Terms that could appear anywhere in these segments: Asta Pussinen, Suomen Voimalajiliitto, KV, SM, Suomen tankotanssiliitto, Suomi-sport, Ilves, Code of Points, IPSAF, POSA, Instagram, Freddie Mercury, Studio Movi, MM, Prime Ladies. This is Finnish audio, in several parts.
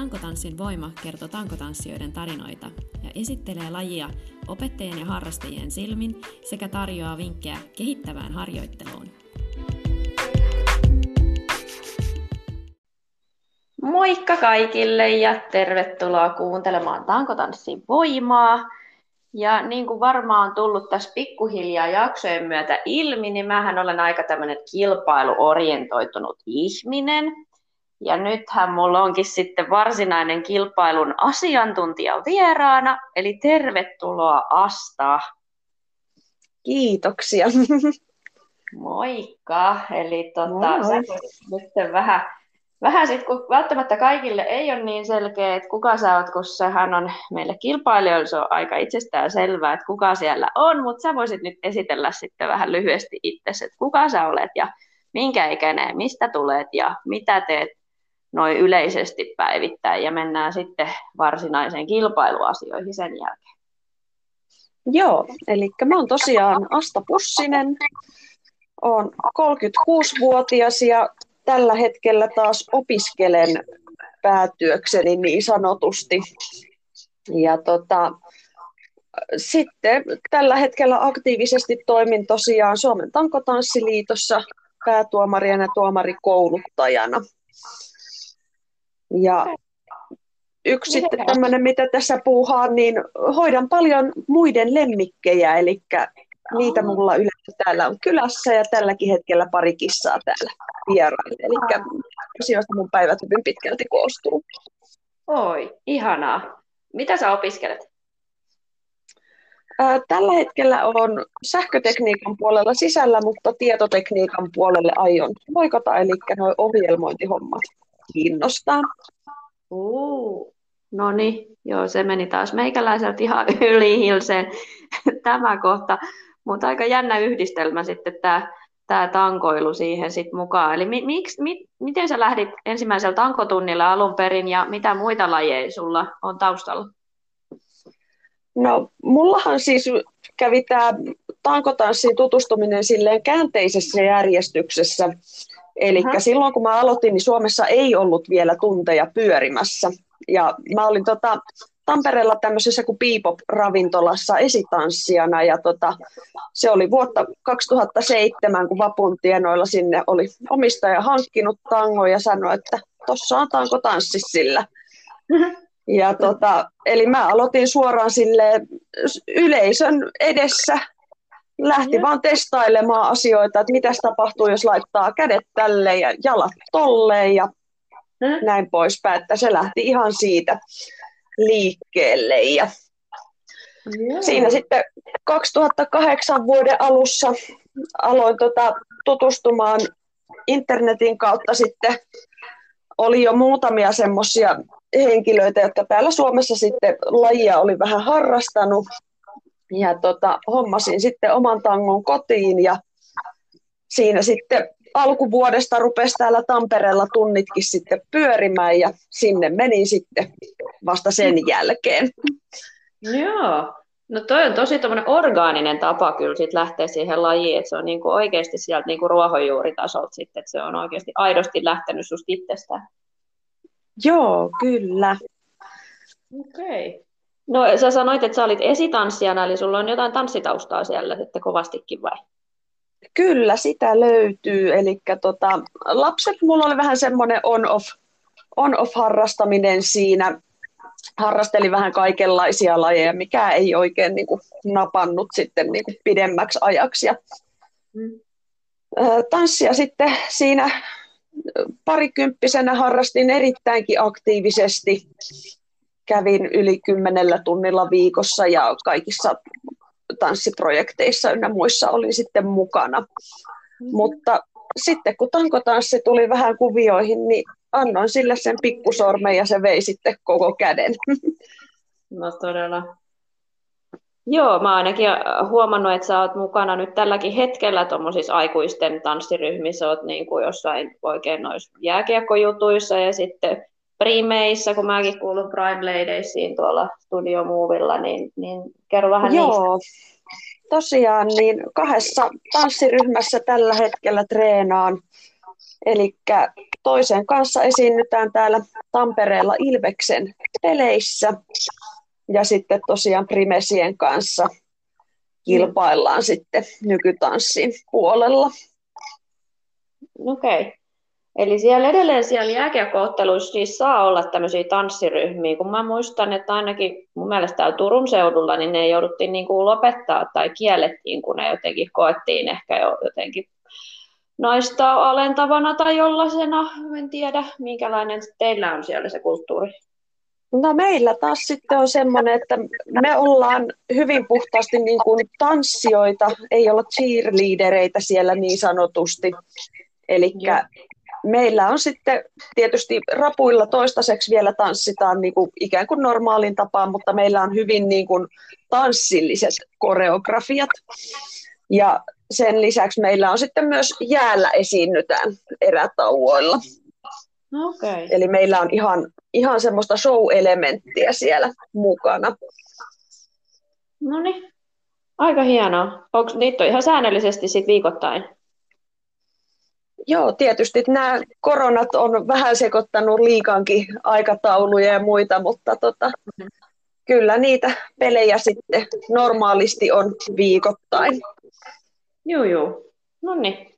Tankotanssin voima kertoo tankotanssijoiden tarinoita ja esittelee lajia opettajien ja harrastajien silmin sekä tarjoaa vinkkejä kehittävään harjoitteluun. Moikka kaikille ja tervetuloa kuuntelemaan Tankotanssin voimaa. Ja niin kuin varmaan on tullut tässä pikkuhiljaa jaksojen myötä ilmi, niin mähän olen aika tämmöinen kilpailuorientoitunut ihminen. Ja nythän mulla onkin sitten varsinainen kilpailun asiantuntija vieraana, eli tervetuloa Asta. Kiitoksia. Moikka. Eli nyt vähän sitten, kun välttämättä kaikille ei ole niin selkeä, että kuka sä oot, kun sehän on meille kilpailijoille, se on aika itsestään selvää, että kuka siellä on, mutta sä voisit nyt esitellä sitten vähän lyhyesti itsesi, että kuka sä olet ja minkä ikäinen, mistä tulet ja mitä teet noin yleisesti päivittäin, ja mennään sitten varsinaiseen kilpailuasioihin sen jälkeen. Joo, eli mä oon tosiaan Asta Pussinen, oon 36-vuotias ja tällä hetkellä taas opiskelen päätyökseni niin sanotusti. Ja sitten tällä hetkellä aktiivisesti toimin tosiaan Suomen Tankotanssiliitossa päätuomarina ja tuomarikouluttajana. Ja yksi sitten tämmöinen, mitä tässä puuhaan, niin hoidan paljon muiden lemmikkejä, eli niitä mulla yleensä täällä on kylässä ja tälläkin hetkellä pari kissaa täällä vieraille. Eli asioista mun päivät hyvin pitkälti koostuu. Oi, ihanaa. Mitä sä opiskelet? Tällä hetkellä on sähkötekniikan puolella sisällä, mutta tietotekniikan puolelle aion loikata, eli nuo ohjelmointihommat kiinnostaa. No niin, joo, se meni taas meikäläiseltä ihan yli hilseen tämä kohta, mutta aika jännä yhdistelmä sitten tämä tankoilu siihen sitten mukaan. Eli miten sä lähdit ensimmäisellä tankotunnille alun perin ja mitä muita lajeja sulla on taustalla? No, mullahan siis kävi tämä tankotanssiin tutustuminen silleen käänteisessä järjestyksessä. Eli silloin kun mä aloitin, niin Suomessa ei ollut vielä tunteja pyörimässä. Ja mä olin Tampereella tämmöisessä kuin Bebop-ravintolassa esitanssijana, ja se oli vuotta 2007, kun vapun tienoilla sinne oli omistaja hankkinut tangon ja sanoi, että tossa on tankotanssi sillä. Ja eli mä aloitin suoraan silleen yleisön edessä, lähti vaan testailemaan asioita, että mitäs tapahtuu, jos laittaa kädet tälleen ja jalat tolleen ja näin poispäin, että se lähti ihan siitä liikkeelle. Ja siinä sitten 2008 vuoden alussa aloin tutustumaan internetin kautta sitten. Oli jo muutamia semmoisia henkilöitä, jotka täällä Suomessa sitten lajia oli vähän harrastanut. Ja hommasin sitten oman tangon kotiin ja siinä sitten alkuvuodesta rupesi täällä Tampereella tunnitkin sitten pyörimään ja sinne menin sitten vasta sen jälkeen. Joo, no toi on tosi tommoinen orgaaninen tapa kyllä sit lähteä siihen lajiin, että se on niinku oikeasti sieltä niinku ruohonjuuritasolta sitten, että se on oikeasti aidosti lähtenyt susta itsestään. Joo, kyllä. Okei. No sä sanoit, että sä olit esitanssijana, eli sulla on jotain tanssitaustaa siellä sitten kovastikin vai? Kyllä, sitä löytyy. Eli lapset, mulla oli vähän semmoinen on-off harrastaminen siinä. Harrastelin vähän kaikenlaisia lajeja, mikä ei oikein niin kuin napannut sitten niin kuin pidemmäksi ajaksi. Ja tanssia sitten siinä parikymppisenä harrastin erittäinkin aktiivisesti. Kävin yli 10 tunnilla viikossa ja kaikissa tanssiprojekteissa ynnä muissa olin sitten mukana. Mutta sitten kun tankotanssi tuli vähän kuvioihin, niin annoin sille sen pikkusormen ja se vei sitten koko käden. No todella. Joo, mä ainakin huomannut, että sä oot mukana nyt tälläkin hetkellä tuommoisissa aikuisten tanssiryhmissä, oot niin kuin jossain oikein noissa jääkiekkojutuissa ja sitten Primeissa, kun mäkin kuulun Prime Ladesiin tuolla Studio Movilla, niin kerro vähän niistä. Joo, tosiaan niin 2 tanssiryhmässä tällä hetkellä treenaan. Eli toisen kanssa esiinnytään täällä Tampereella Ilveksen peleissä ja sitten tosiaan Primesien kanssa kilpaillaan sitten nykytanssin puolella. Okei. Eli siellä edelleen siellä jääkiekko-otteluissa niin saa olla tämmöisiä tanssiryhmiä, kun mä muistan, että ainakin mun mielestä täällä Turun seudulla niin ne jouduttiin niin kuin lopettaa tai kiellettiin, kun ne jotenkin koettiin ehkä jotenkin naista alentavana tai jollaisena, en tiedä, minkälainen teillä on siellä se kulttuuri. No meillä taas sitten on semmoinen, että me ollaan hyvin puhtaasti niin kuin tanssijoita, ei olla cheerleadereitä siellä niin sanotusti, eli meillä on sitten tietysti rapuilla toistaiseksi vielä tanssitaan niin kuin ikään kuin normaalin tapaan, mutta meillä on hyvin niin kuin tanssilliset koreografiat. Ja sen lisäksi meillä on sitten myös jäällä esiinnytään erätauoilla. Okay. Eli meillä on ihan semmoista show-elementtiä siellä mukana. No niin, aika hienoa. Onko niitä ihan säännöllisesti sit viikoittain? Joo, tietysti nämä koronat on vähän sekoittanut liikankin aikatauluja ja muita, mutta kyllä niitä pelejä sitten normaalisti on viikoittain. Joo. No niin.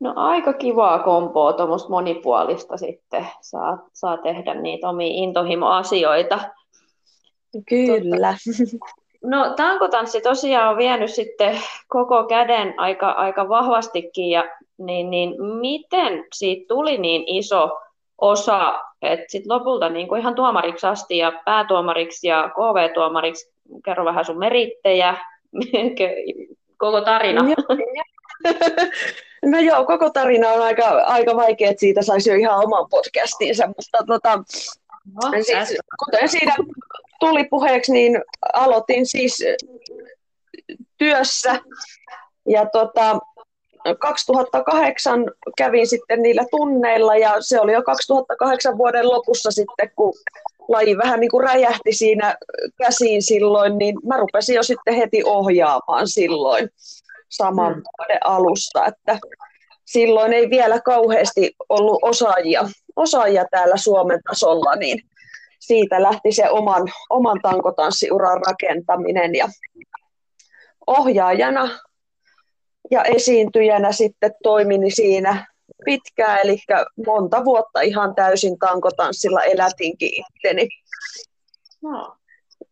No aika kivaa kompoa, tuommoista monipuolista sitten. Saa tehdä niitä omia intohimoasioita. Kyllä. No tankotanssi tosiaan on vienyt sitten koko käden aika vahvastikin ja niin miten siitä tuli niin iso osa, että sitten lopulta niin kuin ihan tuomariksi asti ja päätuomariksi ja KV-tuomariksi, kerro vähän sun merittejä, koko tarina. No joo, koko tarina on aika vaikea, että siitä saisi jo ihan oman podcastinsa, mutta siis, kuten siinä tuli puheeksi, niin aloitin siis työssä ja 2008 kävin sitten niillä tunneilla ja se oli jo 2008 vuoden lopussa sitten, kun laji vähän niin kuin räjähti siinä käsiin silloin, niin mä rupesin jo sitten heti ohjaamaan silloin saman vuoden alusta, että silloin ei vielä kauheasti ollut osaajia täällä Suomen tasolla, niin siitä lähti se oman tankotanssiuran rakentaminen ja ohjaajana ja esiintyjänä sitten toimin siinä pitkään, eli monta vuotta ihan täysin tankotanssilla elätinkin itteni.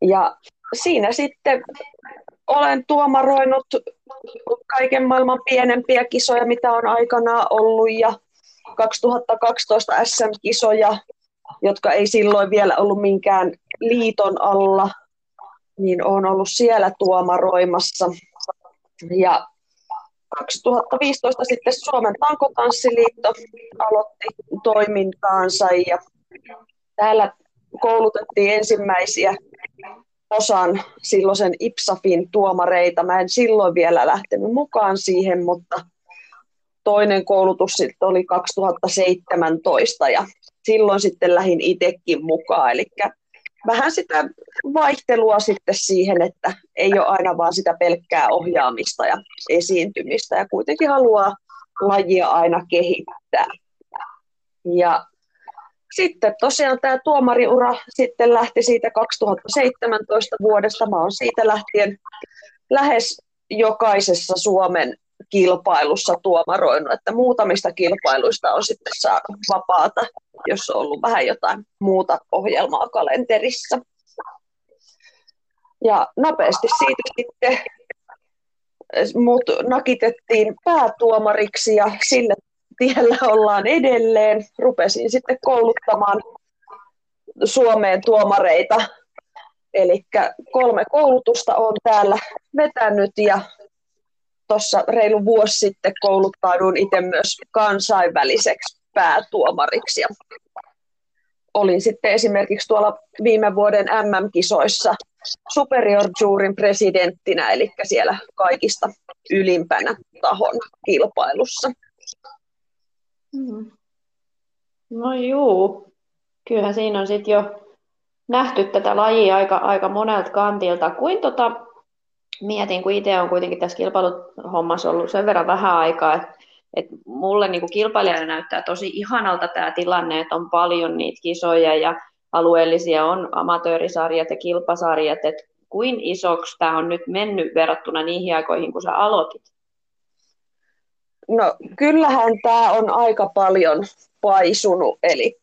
Ja siinä sitten olen tuomaroinut kaiken maailman pienempiä kisoja, mitä on aikanaan ollut, ja 2012 SM-kisoja, jotka ei silloin vielä ollut minkään liiton alla, niin olen ollut siellä tuomaroimassa. Ja 2015 sitten Suomen Tankotanssiliitto aloitti toimintaansa ja täällä koulutettiin ensimmäisiä POSAn silloisen IPSAFin tuomareita. Mä en silloin vielä lähtenyt mukaan siihen, mutta toinen koulutus sitten oli 2017 ja silloin sitten lähdin itsekin mukaan. Eli vähän sitä vaihtelua sitten siihen, että ei ole aina vaan sitä pelkkää ohjaamista ja esiintymistä ja kuitenkin haluaa lajia aina kehittää. Ja sitten tosiaan tämä tuomariura sitten lähti siitä 2017 vuodesta. Mä oon siitä lähtien lähes jokaisessa Suomen kilpailussa tuomaroinut, että muutamista kilpailuista on sitten saanut vapaata, jos on ollut vähän jotain muuta ohjelmaa kalenterissa. Ja nopeasti siitä sitten mut nakitettiin päätuomariksi ja sillä tiellä ollaan edelleen. Rupesin sitten kouluttamaan Suomeen tuomareita, eli 3 koulutusta olen täällä vetänyt ja tuossa reilu vuosi sitten kouluttauduin itse myös kansainväliseksi päätuomariksi. Ja olin sitten esimerkiksi tuolla viime vuoden MM-kisoissa superior juryn presidenttinä, eli siellä kaikista ylimpänä tahon kilpailussa. No juu, kyllähän siinä on sitten jo nähty tätä lajia aika monelta kantilta. Mietin, kun itse on kuitenkin tässä kilpailuhommassa ollut sen verran vähän aikaa, että Et mulle niin kuin kilpailijana näyttää tosi ihanalta tämä tilanne, että on paljon niitä kisoja ja alueellisia on amatöörisarjat ja kilpasarjat, että kuin isoksi tämä on nyt mennyt verrattuna niihin aikoihin, kun sä aloitit? No kyllähän tämä on aika paljon paisunut, eli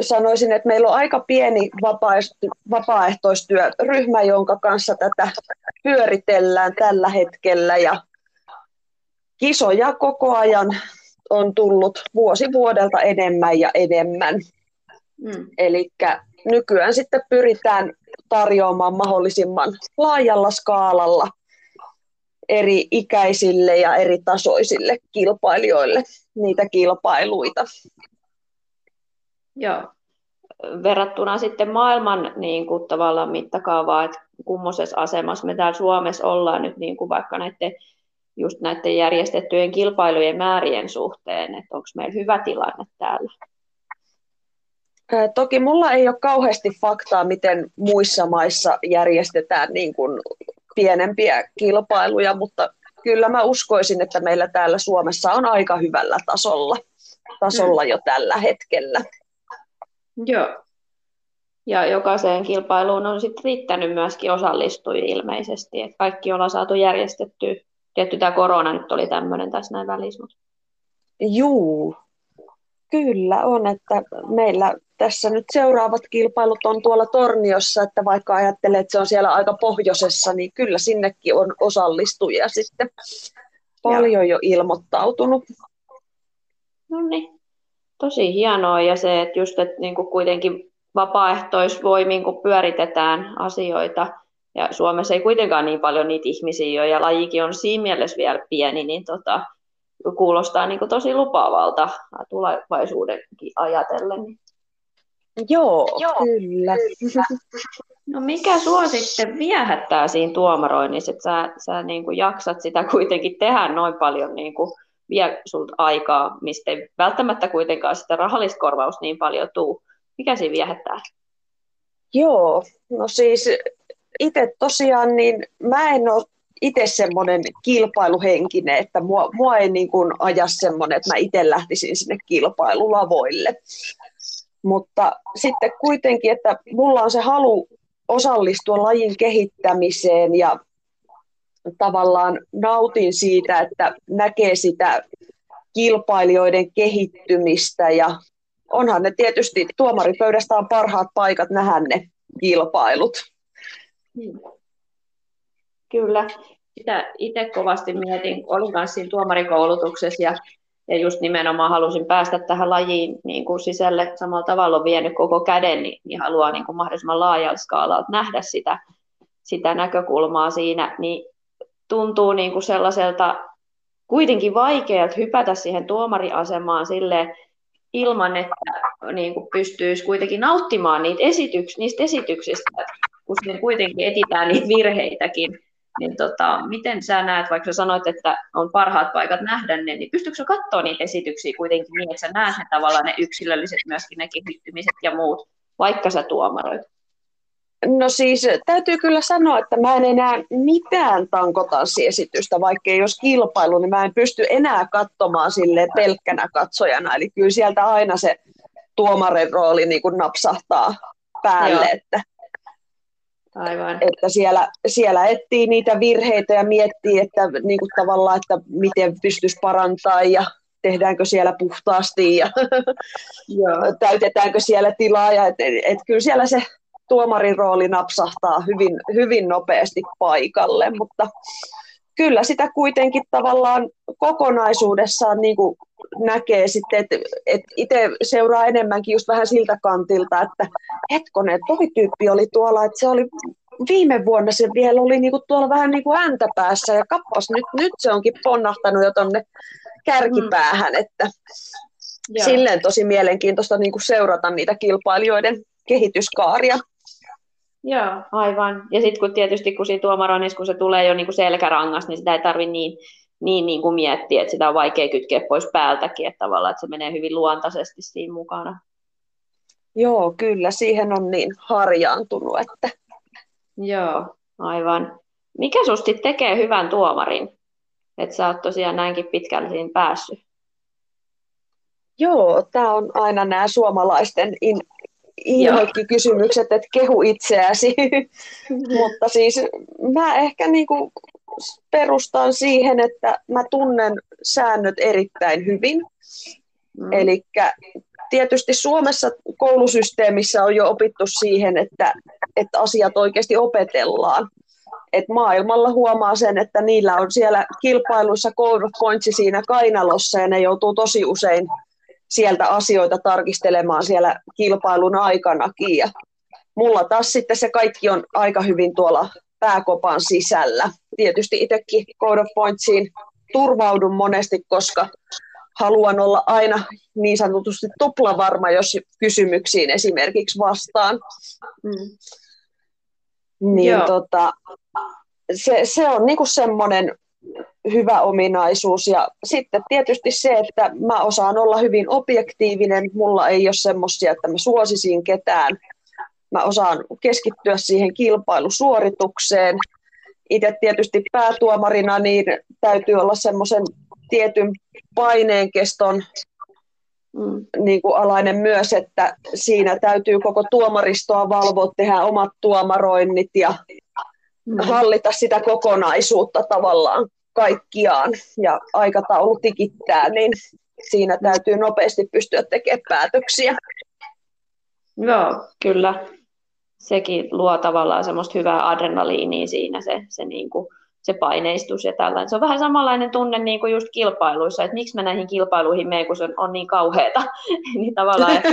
sanoisin, että meillä on aika pieni vapaaehtoistyöryhmä, jonka kanssa tätä pyöritellään tällä hetkellä ja kisoja koko ajan on tullut vuosi vuodelta enemmän ja enemmän. Mm. Eli nykyään sitten pyritään tarjoamaan mahdollisimman laajalla skaalalla eri ikäisille ja eri tasoisille kilpailijoille niitä kilpailuita. Joo. Verrattuna sitten maailman niin kuin tavallaan mittakaavaa, että kummoisessa asemassa me täällä Suomessa ollaan nyt niin kuin vaikka näiden, just näiden järjestettyjen kilpailujen määrien suhteen, että onko meillä hyvä tilanne täällä? Toki mulla ei ole kauheasti faktaa, miten muissa maissa järjestetään niin kuin pienempiä kilpailuja, mutta kyllä mä uskoisin, että meillä täällä Suomessa on aika hyvällä tasolla jo tällä hetkellä. Joo. Ja jokaiseen kilpailuun on sitten riittänyt myöskin osallistujia ilmeisesti, että kaikki ollaan saatu järjestettyä. Tietty tämä korona nyt oli tämmöinen tässä näin välissä. Juu, kyllä on, että meillä tässä nyt seuraavat kilpailut on tuolla Torniossa, että vaikka ajattelee, että se on siellä aika pohjoisessa, niin kyllä sinnekin on osallistujia sitten paljon jo ilmoittautunut. No niin, tosi hienoa ja se, että just että niin kuin kuitenkin vapaaehtoisvoimiin, kun pyöritetään asioita, ja Suomessa ei kuitenkaan niin paljon niitä ihmisiä ole, ja lajikin on siinä mielessä vielä pieni, niin kuulostaa niin kuin tosi lupaavalta tulevaisuudenkin ajatellen. Joo, kyllä. No mikä sua sitten viehättää siinä tuomaroinnissa, että sä niin kuin jaksat sitä kuitenkin tehdä noin paljon, niin kuin vie sulta aikaa, mistä ei välttämättä kuitenkaan sitä rahallista korvausta niin paljon tuu. Mikä siinä viehättää? Joo, no siis itse tosiaan, niin mä en ole itse semmoinen kilpailuhenkinen, että mua ei niin kuin aja semmoinen, että mä itse lähtisin sinne kilpailulavoille. Mutta sitten kuitenkin, että mulla on se halu osallistua lajin kehittämiseen ja tavallaan nautin siitä, että näkee sitä kilpailijoiden kehittymistä ja onhan ne tietysti tuomaripöydästä on parhaat paikat nähdä ne kilpailut. Kyllä. Sitä itse kovasti mietin, olin kanssa siinä tuomarikoulutuksessa ja just nimenomaan halusin päästä tähän lajiin niin kuin sisälle. Samalla tavalla on vienyt koko käden, niin haluaa niin kuin mahdollisimman laajalla skaalalla nähdä sitä näkökulmaa siinä. Niin tuntuu niin kuin sellaiselta kuitenkin vaikealta hypätä siihen tuomariasemaan silleen, ilman, että niin kuin pystyisi kuitenkin nauttimaan niistä esityksistä, kun sitten kuitenkin etsitään niitä virheitäkin. Niin miten sä näet, vaikka sä sanoit, että on parhaat paikat nähdä ne, niin pystytkö sä katsoa niitä esityksiä kuitenkin niin, että sä näet ne tavallaan ne yksilölliset myöskin ne kehittymiset ja muut, vaikka sä tuomaroit? No siis täytyy kyllä sanoa, että mä en enää mitään tankotanssiesitystä, vaikka ei olisi kilpailu, niin mä en pysty enää katsomaan silleen pelkkänä katsojana. Eli kyllä sieltä aina se tuomarin rooli niin kuin napsahtaa päälle, että siellä etsii niitä virheitä ja miettii, että, niin kuin tavallaan, että miten pystyisi parantaa ja tehdäänkö siellä puhtaasti ja täytetäänkö siellä tilaa. Ja et kyllä siellä se tuomarin rooli napsahtaa hyvin, hyvin nopeasti paikalle, mutta kyllä sitä kuitenkin tavallaan kokonaisuudessaan niin kuin näkee sitten, että itse seuraa enemmänkin just vähän siltä kantilta, että hetkonen, toi tyyppi oli tuolla, että se oli viime vuonna se vielä oli niin kuin tuolla vähän niin kuin ääntä päässä ja kappas, nyt se onkin ponnahtanut jo tuonne kärkipäähän, että silleen tosi mielenkiintoista niin kuin seurata niitä kilpailijoiden kehityskaaria. Joo, aivan. Ja sitten kun tietysti kun siinä tuomaroinnissa, kun se tulee jo niinku selkärangasta, niin sitä ei tarvitse niin miettiä, että sitä on vaikea kytkeä pois päältäkin, että tavallaan että se menee hyvin luontaisesti siinä mukana. Joo, kyllä, siihen on niin harjaantunut, että. Joo, aivan. Mikä susta tekee hyvän tuomarin? että sä oot tosiaan näinkin pitkälle siinä päässyt. Joo, tämä on aina nämä suomalaisten kysymykset, että kehu itseäsi. Mutta siis mä ehkä niinku perustan siihen, että mä tunnen säännöt erittäin hyvin. Mm. Elikkä tietysti Suomessa koulusysteemissä on jo opittu siihen, että asiat oikeasti opetellaan. Et maailmalla huomaa sen, että niillä on siellä kilpailuissa Code of Points siinä kainalossa ja ne joutuu tosi usein sieltä asioita tarkistelemaan siellä kilpailun aikanakin. Ja mulla taas sitten se kaikki on aika hyvin tuolla pääkopan sisällä. Tietysti itsekin Code of Pointsiin turvaudun monesti, koska haluan olla aina niin sanotusti tuplavarma, jos kysymyksiin esimerkiksi vastaan. Mm. Niin se on niinku semmoinen hyvä ominaisuus. Ja sitten tietysti se, että mä osaan olla hyvin objektiivinen. Mulla ei ole semmoisia, että mä suosisin ketään. Mä osaan keskittyä siihen kilpailusuoritukseen. Itse tietysti päätuomarina niin täytyy olla semmoisen tietyn paineenkeston niin kuin alainen myös, että siinä täytyy koko tuomaristoa valvoa, tehdä omat tuomaroinnit ja hallita sitä kokonaisuutta tavallaan kaikkiaan. Ja aikataulu tikittää, niin siinä täytyy nopeasti pystyä tekemään päätöksiä. Joo, kyllä. Sekin luo tavallaan semmoista hyvää adrenaliinia siinä se niin kuin se paineistus ja tällainen. Se on vähän samanlainen tunne niin kuin just kilpailuissa, että miksi mä näihin kilpailuihin menen, kun se on niin kauheata. Niin tavallaan ehkä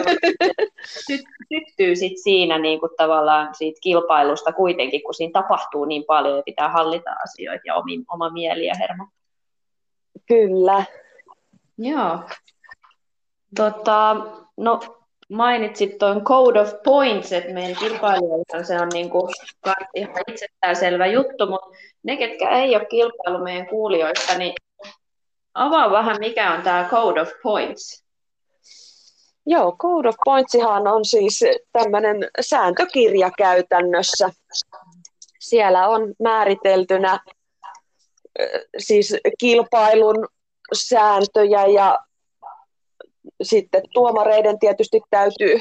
tyttyy sit siinä niin kuin tavallaan siitä kilpailusta kuitenkin, kun siinä tapahtuu niin paljon ja pitää hallita asioita ja oma mieli ja hermo. Kyllä. Joo. No mainitsit tuon Code of Points, että meidän kilpailijoilla se on niin kuin ihan itsestäänselvä juttu, mutta ne, ketkä ei ole kilpailu meidän kuulijoista, niin avaa vähän, mikä on tämä Code of Points. Joo, Code of Pointsihan on siis tämmöinen sääntökirja käytännössä. Siellä on määriteltynä siis kilpailun sääntöjä ja sitten tuomareiden tietysti täytyy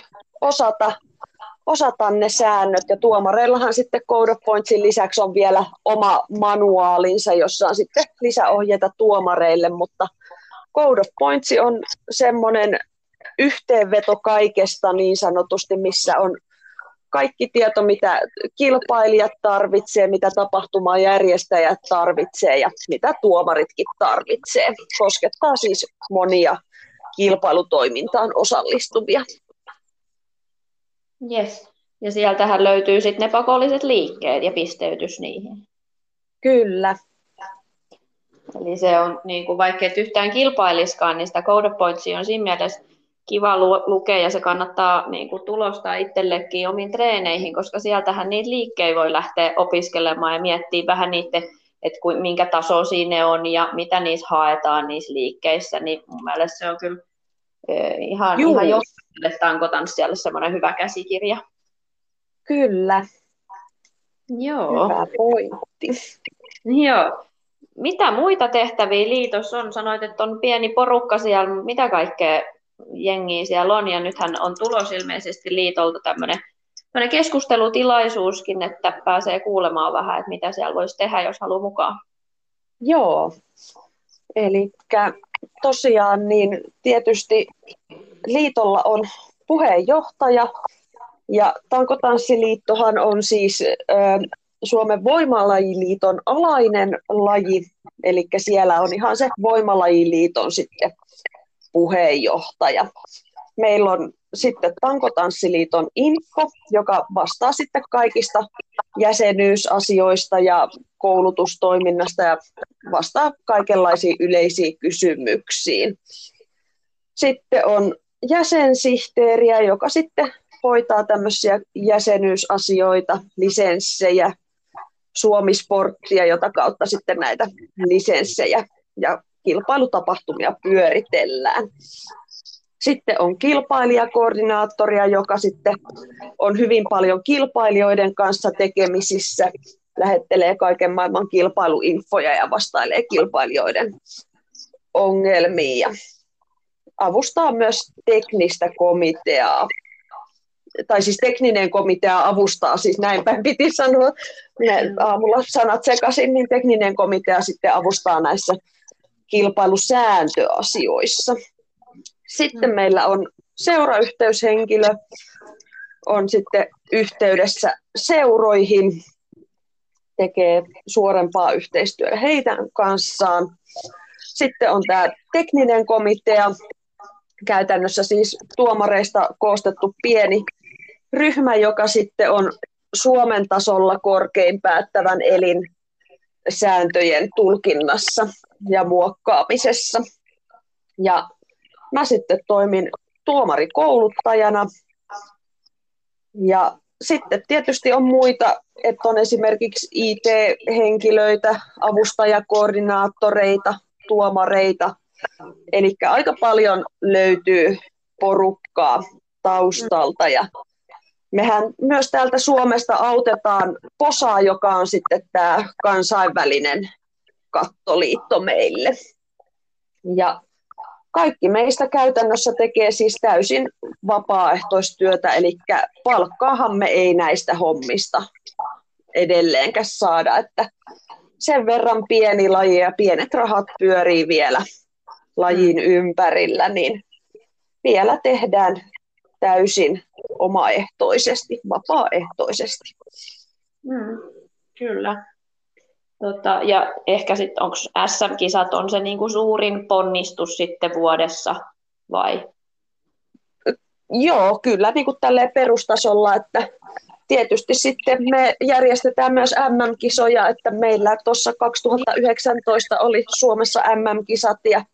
osata ne säännöt, ja tuomareillahan sitten Code of Pointsin lisäksi on vielä oma manuaalinsa, jossa on sitten lisäohjeita tuomareille, mutta Code of Points on semmoinen yhteenveto kaikesta niin sanotusti, missä on kaikki tieto, mitä kilpailijat tarvitsee, mitä tapahtuman järjestäjät tarvitsee ja mitä tuomaritkin tarvitsee. Koskettaa siis monia kilpailutoimintaan osallistuvia. Yes. Ja sieltähän löytyy sitten ne pakolliset liikkeet ja pisteytys niihin. Kyllä. Eli se on, niin kuin, vaikka et yhtään kilpailiskaan, niin sitä Code of Pointsia on siinä mielessä kiva lukea, ja se kannattaa niin kuin tulostaa itsellekin omiin treeneihin, koska sieltähän niitä liikkeitä voi lähteä opiskelemaan ja miettiä vähän niiden, että minkä taso siinä on ja mitä niissä haetaan niissä liikkeissä, niin mun mielestä se on kyllä ihan jokaiselle tankotanssijalle semmoinen hyvä käsikirja. Kyllä. Joo. Hyvä pointti. Joo. Mitä muita tehtäviä liitos on? Sanoit, että on pieni porukka siellä, mutta mitä kaikkea jengiä siellä on? Ja nythän on tulos ilmeisesti liitolta tämmöinen keskustelutilaisuuskin, että pääsee kuulemaan vähän, että mitä siellä voisi tehdä, jos haluaa mukaan. Joo, eli tosiaan niin tietysti liitolla on puheenjohtaja, ja Tankotanssiliittohan on siis Suomen Voimalajiliiton alainen laji, eli siellä on ihan se Voimalajiliiton sitten puheenjohtaja. Meillä on sitten Tankotanssiliiton info, joka vastaa sitten kaikista jäsenyysasioista ja koulutustoiminnasta ja vastaa kaikenlaisiin yleisiin kysymyksiin. Sitten on jäsensihteeriä, joka sitten hoitaa tämmöisiä jäsenyysasioita, lisenssejä, Suomi-sporttia, jota kautta sitten näitä lisenssejä ja kilpailutapahtumia pyöritellään. Sitten on kilpailijakoordinaattoria, joka sitten on hyvin paljon kilpailijoiden kanssa tekemisissä lähettelee kaiken maailman kilpailuinfoja ja vastailee kilpailijoiden ongelmiin ja avustaa myös teknistä komiteaa. Tai siis tekninen komitea avustaa, siis näinpä piti sanoa, aamulla sanat sekaisin, niin tekninen komitea sitten avustaa näissä kilpailusääntöasioissa. Sitten meillä on seurayhteyshenkilö, on sitten yhteydessä seuroihin, tekee suorempaa yhteistyötä heidän kanssaan. Sitten on tämä tekninen komitea, käytännössä siis tuomareista koostettu pieni ryhmä, joka sitten on Suomen tasolla korkein päättävän elin sääntöjen tulkinnassa ja muokkaamisessa. Ja mä sitten toimin tuomarikouluttajana. Ja sitten tietysti on muita, että on esimerkiksi IT-henkilöitä, avustajakoordinaattoreita, tuomareita. Eli aika paljon löytyy porukkaa taustalta. Ja mehän myös täältä Suomesta autetaan POSA, joka on sitten tämä kansainvälinen kattoliitto meille. Ja kaikki meistä käytännössä tekee siis täysin vapaaehtoistyötä, eli palkkaahan me ei näistä hommista edelleenkä saada, että sen verran pieni laji ja pienet rahat pyörii vielä lajin ympärillä, niin vielä tehdään täysin omaehtoisesti, vapaaehtoisesti. Kyllä. Ja ehkä sitten onko SM-kisat on se niinku suurin ponnistus sitten vuodessa vai? Joo, kyllä niinku tälleen perustasolla, että tietysti sitten me järjestetään myös MM-kisoja, että meillä tuossa 2019 oli Suomessa MM-kisat ja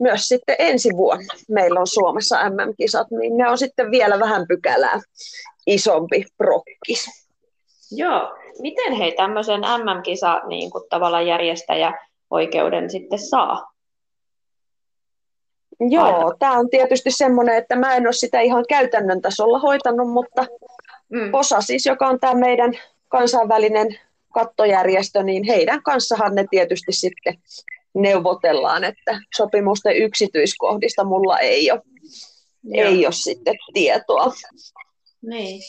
myös sitten ensi vuonna meillä on Suomessa MM-kisat, niin ne on sitten vielä vähän pykälää isompi brokki. Joo. Miten hei tämmöisen MM-kisa niin kuin tavallaan järjestäjäoikeuden sitten saa? Joo, tämä on tietysti semmoinen, että mä en ole sitä ihan käytännön tasolla hoitanut, mutta POSA siis, joka on tämä meidän kansainvälinen kattojärjestö, niin heidän kanssahan ne tietysti sitten neuvotellaan, että sopimusten yksityiskohdista mulla ei ole sitten tietoa. Niin.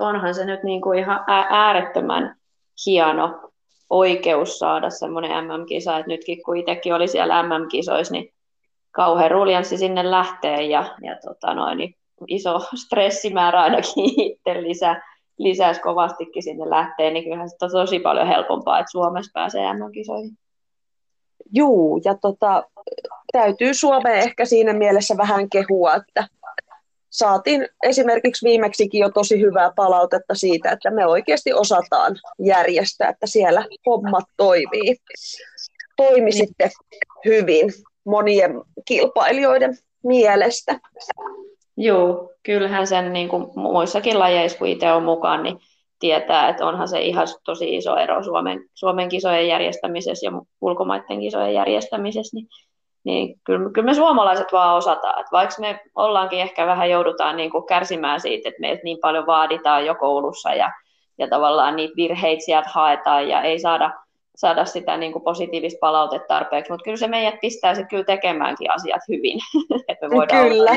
Onhan se nyt niin kuin ihan äärettömän hieno oikeus saada semmoinen MM-kisa, että nytkin kun itsekin oli siellä MM-kisoissa, niin kauhean ruljanssi sinne lähtee ja iso stressimäärä ainakin itse lisäsi kovastikin sinne lähtee, niin kyllähän se on tosi paljon helpompaa, että Suomessa pääsee MM-kisoihin. Juu, ja täytyy Suomea ehkä siinä mielessä vähän kehua, että saatiin esimerkiksi viimeksikin jo tosi hyvää palautetta siitä, että me oikeasti osataan järjestää, että siellä hommat toimii. Toimi sitten hyvin monien kilpailijoiden mielestä. Joo, kyllähän sen niin kuin muissakin lajeissa, kun itse on mukaan, niin tietää, että onhan se ihan tosi iso ero Suomen kisojen järjestämisessä ja ulkomaiden kisojen järjestämisessä, niin kyllä me suomalaiset vaan osataan, että vaikka me ollaankin ehkä vähän joudutaan niin kuin kärsimään siitä, että meiltä niin paljon vaaditaan jo koulussa ja tavallaan niitä virheitä sieltä haetaan ja ei saada sitä niin kuin positiivista palautetta tarpeeksi, mutta kyllä se meidät pistää sitten kyllä tekemäänkin asiat hyvin, että me voidaan olla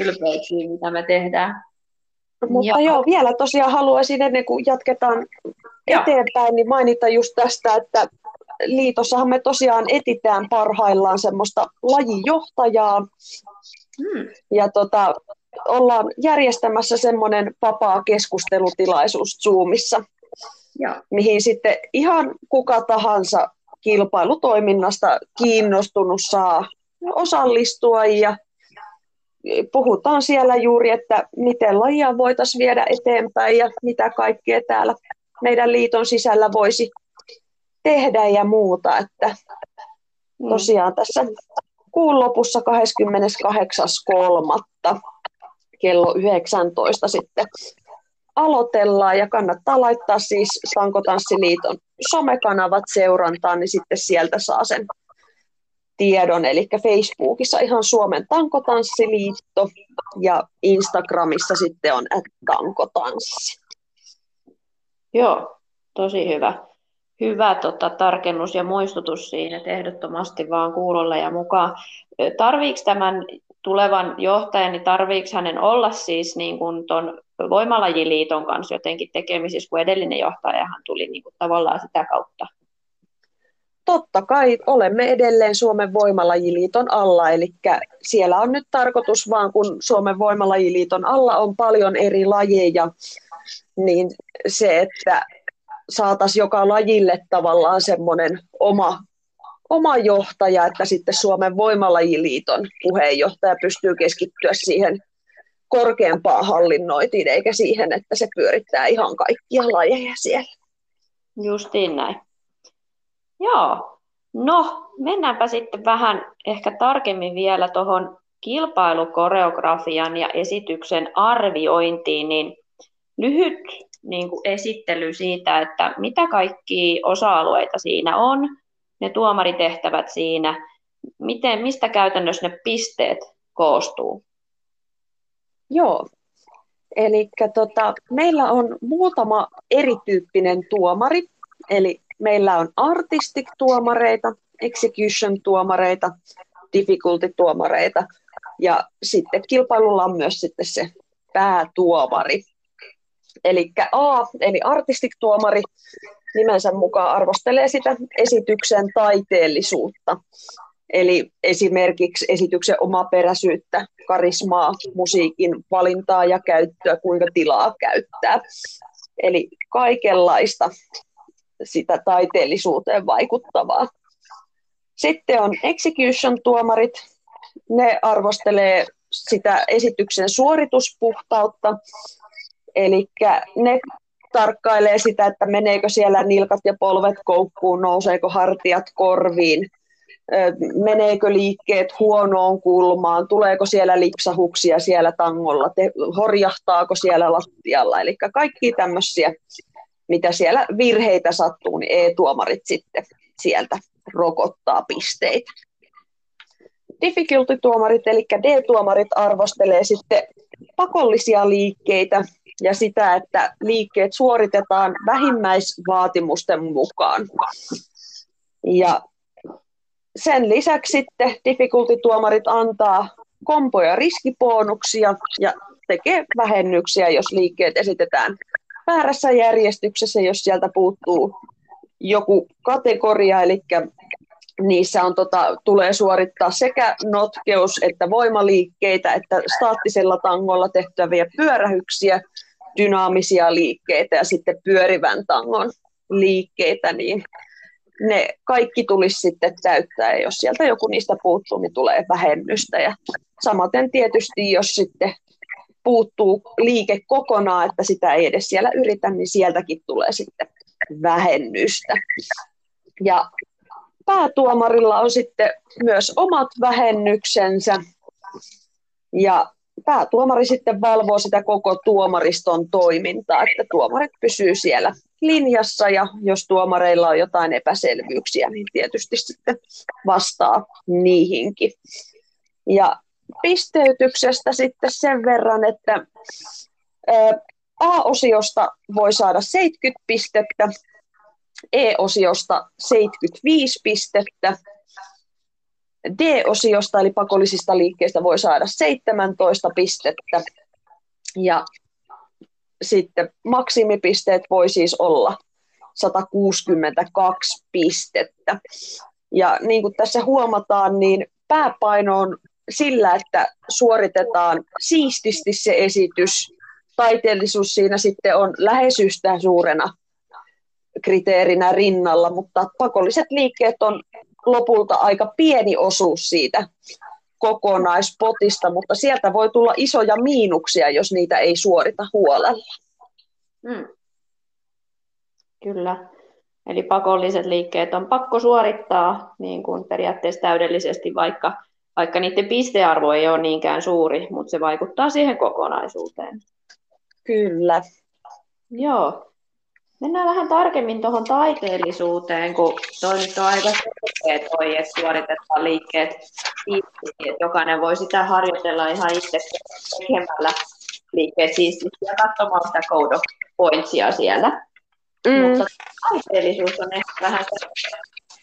ylpeiksi, mitä me tehdään. Mutta joo, vielä tosiaan haluaisin ennen kuin jatketaan eteenpäin, niin mainita just tästä, että liitossahan me tosiaan etsitään parhaillaan semmoista lajijohtajaa ja ollaan järjestämässä semmoinen vapaa keskustelutilaisuus Zoomissa, mihin sitten ihan kuka tahansa kilpailutoiminnasta kiinnostunut saa osallistua ja puhutaan siellä juuri, että miten lajia voitaisiin viedä eteenpäin ja mitä kaikkea täällä meidän liiton sisällä voisi tehdä ja muuta, että tosiaan tässä kuun lopussa 28.3. kello 19 sitten aloitellaan ja kannattaa laittaa siis Tankotanssiliiton somekanavat seurantaan, niin sitten sieltä saa sen tiedon, eli Facebookissa ihan Suomen Tankotanssiliitto ja Instagramissa sitten on @tankotanssi. Joo. tosi hyvä tarkennus ja muistutus siinä, että ehdottomasti vaan kuulolla ja mukaan. Tarviiko tämän tulevan johtajan, niin tarviiko hänen olla siis niin kuin ton Voimalajiliiton kanssa jotenkin tekemisissä, kun edellinen johtajahan tuli niin kuin tavallaan sitä kautta? Totta kai olemme edelleen Suomen Voimalajiliiton alla, eli siellä on nyt tarkoitus vaan, kun Suomen Voimalajiliiton alla on paljon eri lajeja, niin se, että saataisiin joka lajille tavallaan semmoinen oma johtaja, että sitten Suomen Voimalajiliiton puheenjohtaja pystyy keskittyä siihen korkeampaan hallinnointiin, eikä siihen, että se pyörittää ihan kaikkia lajeja siellä. Justiin näin. Joo, no mennäänpä sitten vähän ehkä tarkemmin vielä tuohon kilpailukoreografian ja esityksen arviointiin, niin lyhyt niin kuin esittely siitä, että mitä kaikkia osa-alueita siinä on, ne tuomaritehtävät siinä, mistä käytännössä ne pisteet koostuu? Joo, eli meillä on muutama erityyppinen tuomari, eli meillä on artistic-tuomareita, execution-tuomareita, difficulty-tuomareita ja sitten kilpailulla on myös sitten se päätuomari. Elikkä A, eli artistic-tuomari, nimensä mukaan arvostelee sitä esityksen taiteellisuutta. Eli esimerkiksi esityksen omaperäisyyttä, karismaa, musiikin valintaa ja käyttöä, kuinka tilaa käyttää. Eli kaikenlaista sitä taiteellisuuteen vaikuttavaa. Sitten on execution-tuomarit. Ne arvostelee sitä esityksen suorituspuhtautta. Eli ne tarkkailee sitä, että meneekö siellä nilkat ja polvet koukkuun, nouseeko hartiat korviin, meneekö liikkeet huonoon kulmaan, tuleeko siellä lipsahuksia siellä tangolla, horjahtaako siellä lattialla. Eli kaikki tämmöisiä, mitä siellä virheitä sattuu, niin E-tuomarit sitten sieltä rokottaa pisteitä. Difficulty-tuomarit, eli D-tuomarit arvostelee sitten pakollisia liikkeitä ja sitä, että liikkeet suoritetaan vähimmäisvaatimusten mukaan. Ja sen lisäksi sitten difficulty-tuomarit antaa kompoja riskibonuksia ja tekee vähennyksiä, jos liikkeet esitetään väärässä järjestyksessä, jos sieltä puuttuu joku kategoria, eli niissä on, tulee suorittaa sekä notkeus- että voimaliikkeitä, että staattisella tangolla tehtäviä pyörähyksiä, dynaamisia liikkeitä ja sitten pyörivän tangon liikkeitä, niin ne kaikki tulisi sitten täyttää, ja jos sieltä joku niistä puuttuu, niin tulee vähennystä. Ja samaten tietysti, jos sitten puuttuu liike kokonaan, että sitä ei edes siellä yritä, niin sieltäkin tulee sitten vähennystä. Ja päätuomarilla on sitten myös omat vähennyksensä, ja päätuomari sitten valvoo sitä koko tuomariston toimintaa, että tuomarit pysyy siellä linjassa, ja jos tuomareilla on jotain epäselvyyksiä, niin tietysti sitten vastaa niihinkin. Ja pisteytyksestä sitten sen verran, että A-osiosta voi saada 70 pistettä, E-osiosta 75 pistettä, D-osiosta eli pakollisista liikkeistä voi saada 17 pistettä ja sitten maksimipisteet voi siis olla 162 pistettä. Ja niin kuin tässä huomataan, niin pääpaino on sillä, että suoritetaan siististi se esitys. Taiteellisuus siinä sitten on läheisyystä suurena kriteerinä rinnalla, mutta pakolliset liikkeet on lopulta aika pieni osuus siitä kokonaispotista, mutta sieltä voi tulla isoja miinuksia, jos niitä ei suorita huolella. Mm. Kyllä. Eli pakolliset liikkeet on pakko suorittaa niin kuin periaatteessa täydellisesti, vaikka niiden pistearvo ei ole niinkään suuri, mutta se vaikuttaa siihen kokonaisuuteen. Kyllä. Joo. Mennään vähän tarkemmin tuohon taiteellisuuteen, kun toi nyt on aika selkeä toi, että suoritetaan liikkeet siististi, että jokainen voi sitä harjoitella ihan itse tekemällä liikkeet siististi ja katsomaan sitä Code of Pointsia siellä. Mutta aiheellisuus on ehkä vähän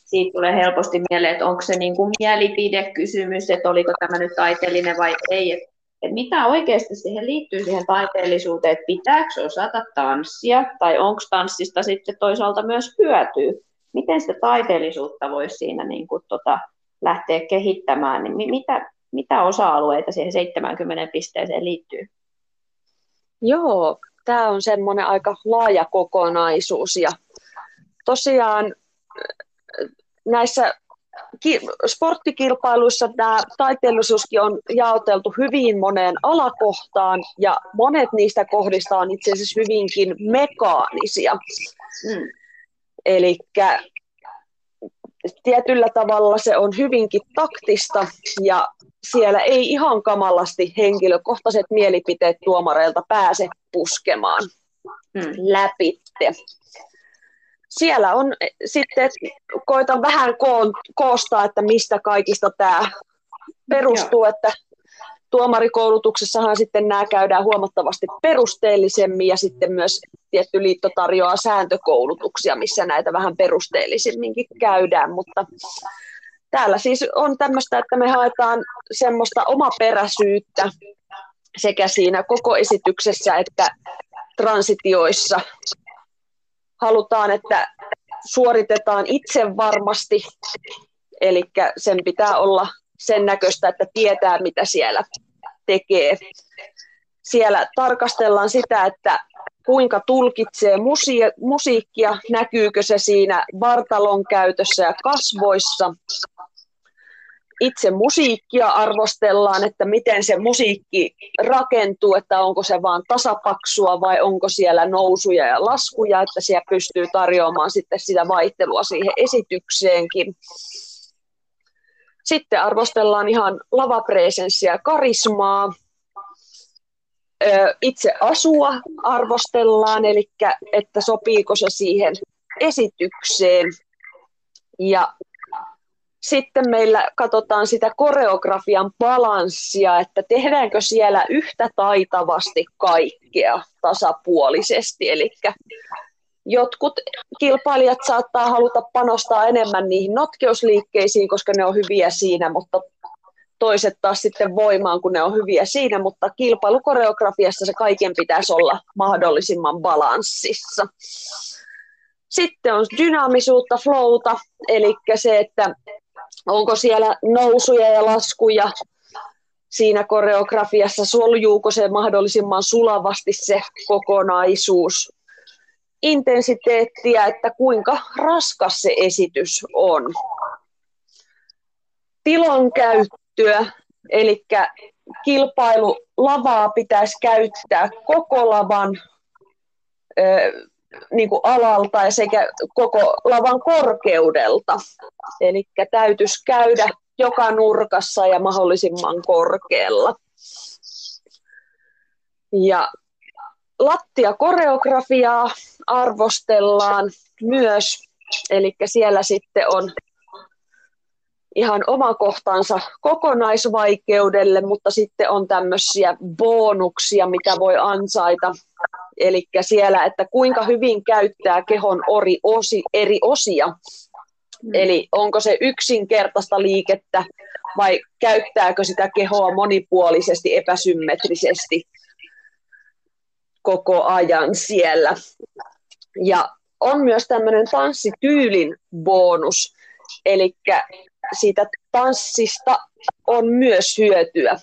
siitä tulee helposti mieleen, että onko se niin kuin mielipidekysymys, että oliko tämä nyt taiteellinen vai ei. Että mitä oikeasti siihen liittyy siihen taiteellisuuteen, että pitääkö osata tanssia tai onko tanssista sitten toisaalta myös hyötyä. Miten sitä taiteellisuutta voisi siinä niin kuin lähteä kehittämään, niin mitä osa-alueita siihen 70 pisteeseen liittyy? Joo, tämä on semmoinen aika laaja kokonaisuus ja tosiaan näissä sporttikilpailuissa tämä taiteellisuuskin on jaoteltu hyvin moneen alakohtaan ja monet niistä kohdista on itse asiassa hyvinkin mekaanisia. Eli tietyllä tavalla se on hyvinkin taktista ja siellä ei ihan kamalasti henkilökohtaiset mielipiteet tuomareilta pääse puskemaan läpitte. Siellä on sitten, koitan vähän koostaa, että mistä kaikista tämä perustuu, että tuomarikoulutuksessahan sitten nämä käydään huomattavasti perusteellisemmin ja sitten myös tietty liitto tarjoaa sääntökoulutuksia, missä näitä vähän perusteellisemminkin käydään, mutta täällä siis on tämmöistä, että me haetaan semmoista omaperäisyyttä sekä siinä koko esityksessä että transitioissa. Halutaan, että suoritetaan itse varmasti, eli sen pitää olla sen näköistä, että tietää, mitä siellä tekee. Siellä tarkastellaan sitä, että kuinka tulkitsee musiikkia, näkyykö se siinä vartalon käytössä ja kasvoissa. Itse musiikkia arvostellaan, että miten se musiikki rakentuu, että onko se vaan tasapaksua vai onko siellä nousuja ja laskuja, että siellä pystyy tarjoamaan sitten sitä vaihtelua siihen esitykseenkin. Sitten arvostellaan ihan lavapresenssiä ja karismaa. Itse asua arvostellaan, eli että sopiiko se siihen esitykseen. Ja sitten meillä katsotaan sitä koreografian balanssia, että tehdäänkö siellä yhtä taitavasti kaikkea tasapuolisesti. Eli jotkut kilpailijat saattaa haluta panostaa enemmän niihin notkeusliikkeisiin, koska ne on hyviä siinä, mutta toiset taas sitten voimaan, kun ne on hyviä siinä, mutta kilpailukoreografiassa se kaiken pitäisi olla mahdollisimman balanssissa. Sitten on dynaamisuutta, flowta, eli se, että onko siellä nousuja ja laskuja siinä koreografiassa, soljuuko se mahdollisimman sulavasti se kokonaisuus. Intensiteettiä, että kuinka raskas se esitys on. Tilon käyttöä, eli kilpailulavaa pitäisi käyttää koko lavan niin kuin alalta ja sekä koko lavan korkeudelta. Eli täytyisi käydä joka nurkassa ja mahdollisimman korkealla. Ja lattiakoreografiaa arvostellaan myös, eli siellä sitten on ihan oma kohtansa kokonaisvaikeudelle, mutta sitten on tämmöisiä bonuksia, mitä voi ansaita. Eli siellä, että kuinka hyvin käyttää kehon eri osia. Eli onko se yksinkertaista liikettä vai käyttääkö sitä kehoa monipuolisesti, epäsymmetrisesti koko ajan siellä. Ja on myös tämmöinen tanssityylin bonus, eli siitä tanssista on myös hyötyä